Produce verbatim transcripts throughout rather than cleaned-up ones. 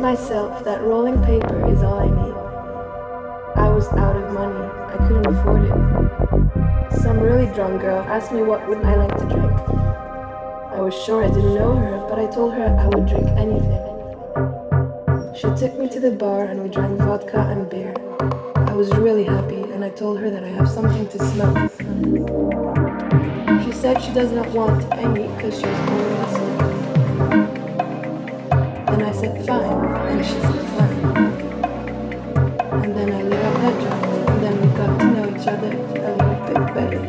Myself that rolling paper is all I need. I was out of money. I couldn't afford it. Some really drunk girl asked me what would I like to drink. I was sure I didn't know her, but I told her I would drink anything. She took me to the bar and we drank vodka and beer. I was really happy and I told her that I have something to smell. She said she does not want any because she was homeless. And I said fine, and she said fine. And then I lit up that joint, and then we got to know each other a little bit better.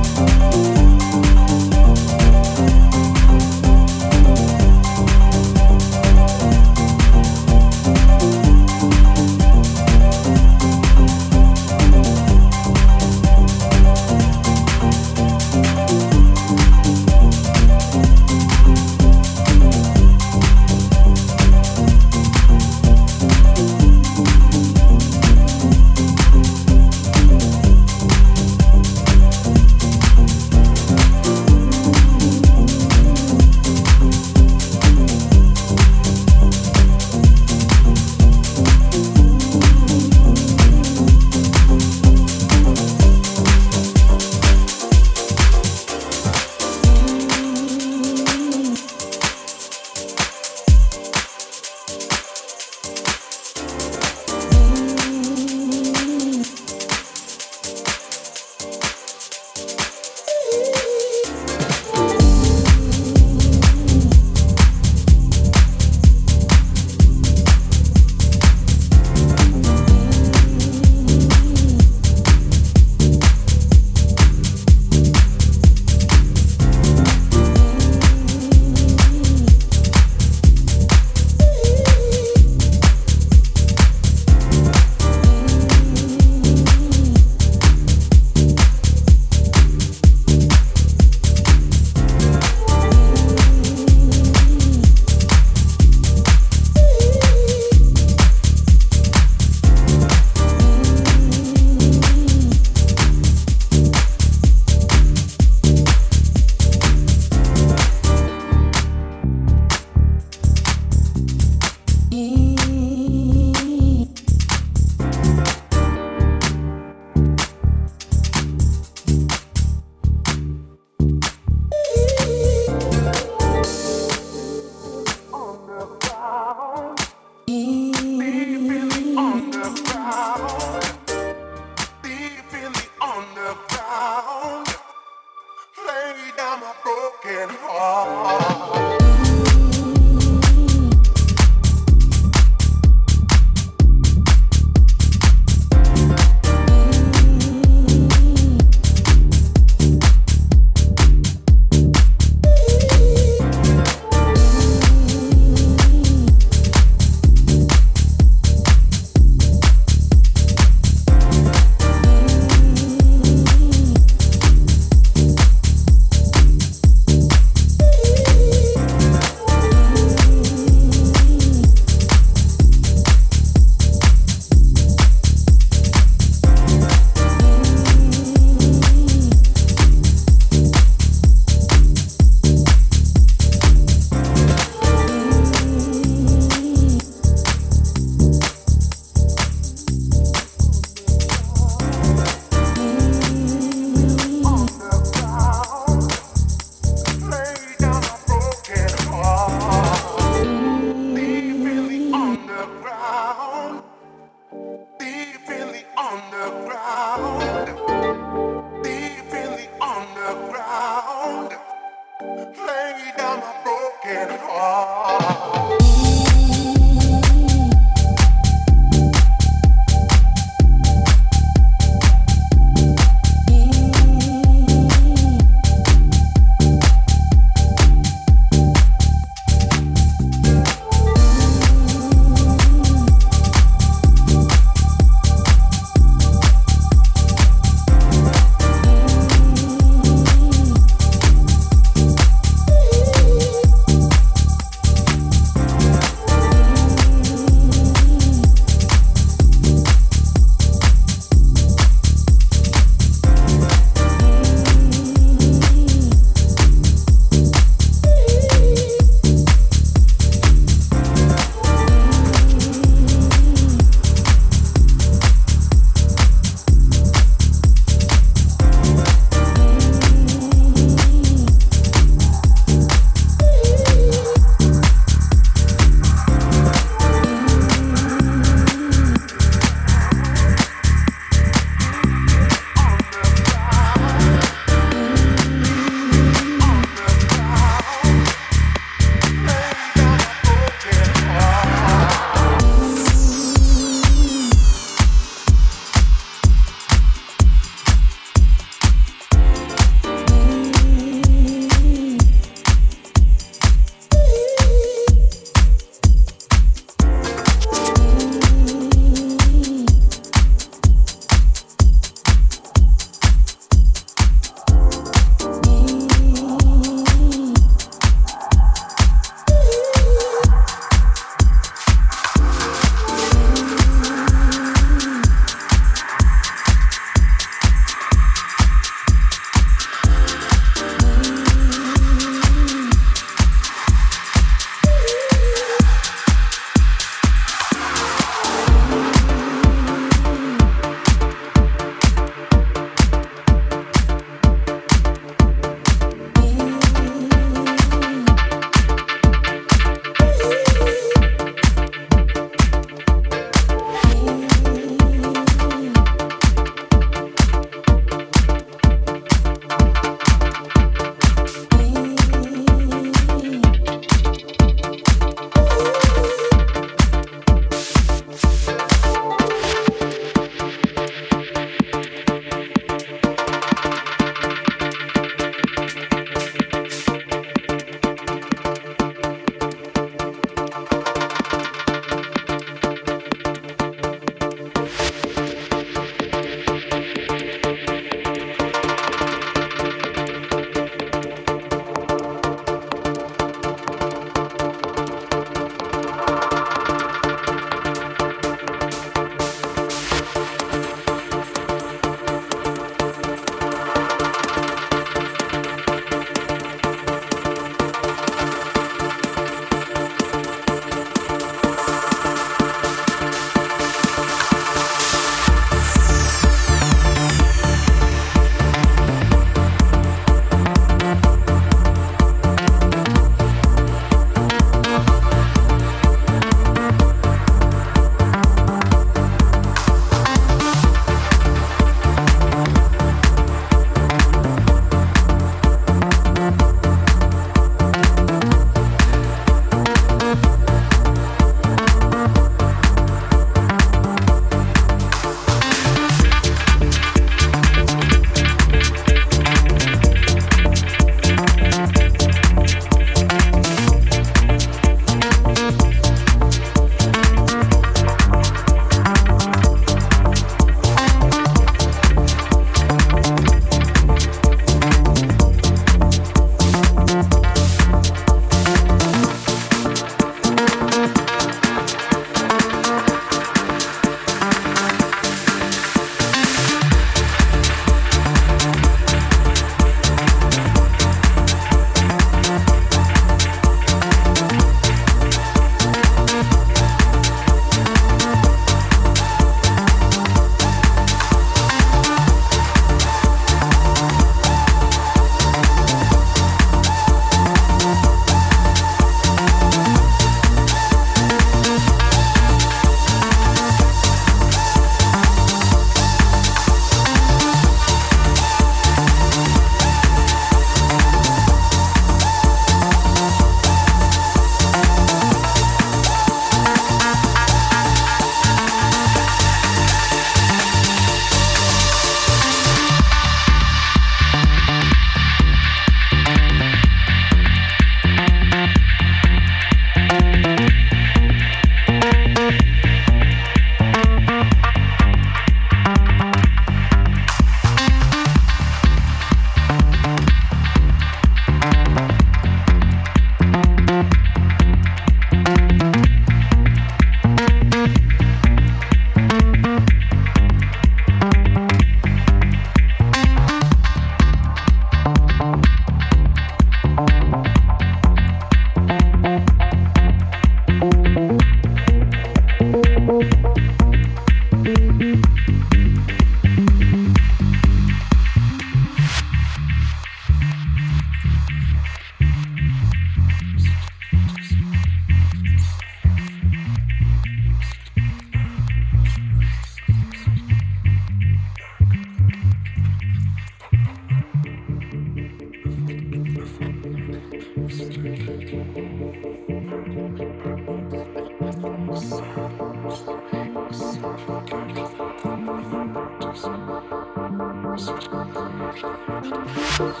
Music.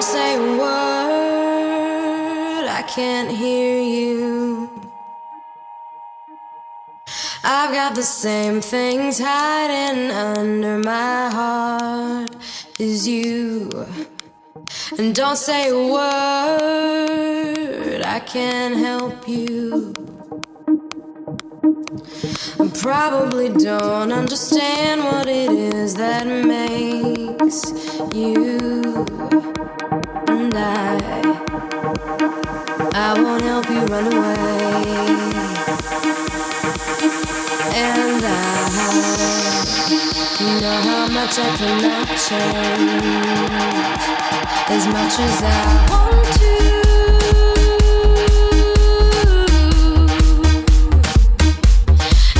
don't say a word, I can't hear you. I've got the same things hiding under my heart as you. And don't say a word, I can't help you. I probably don't understand what it is that makes you and I. I won't help you run away. And I know how much I cannot change, as much as I want to.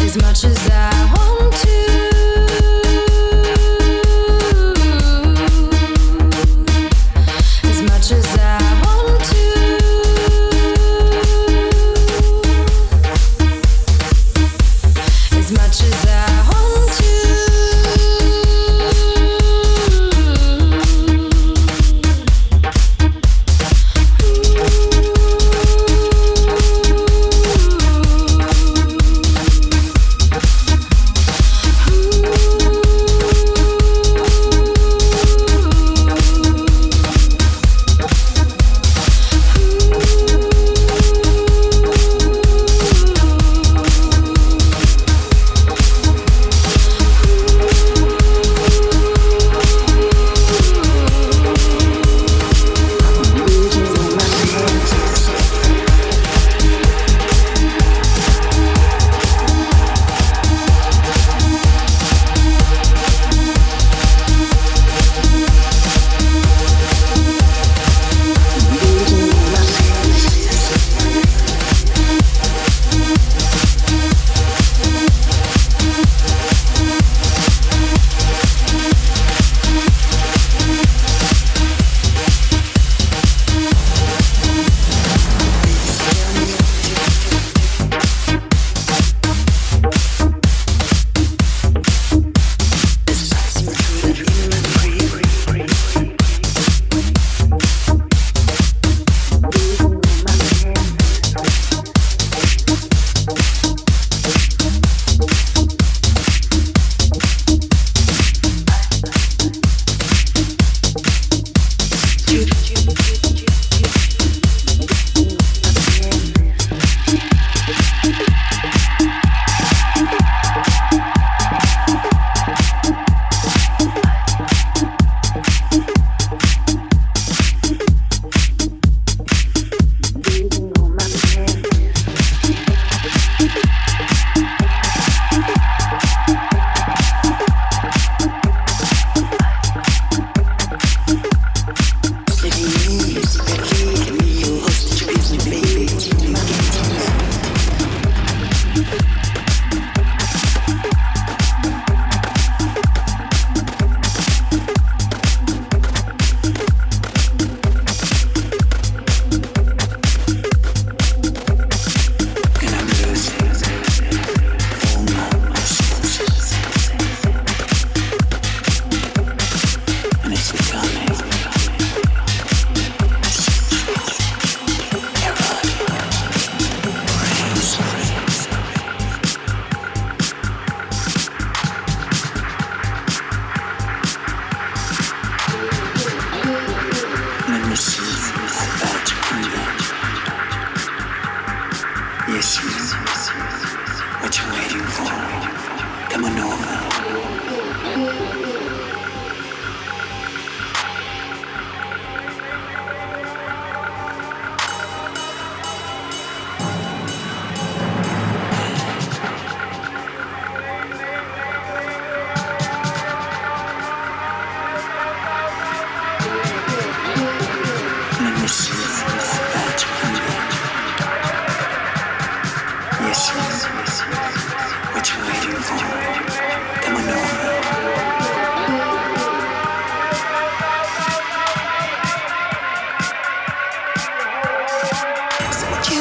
As much as I want to, as much as I want to, as much as I want to.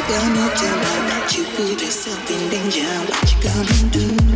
Don't know till I got you put yourself in danger. What you gonna do?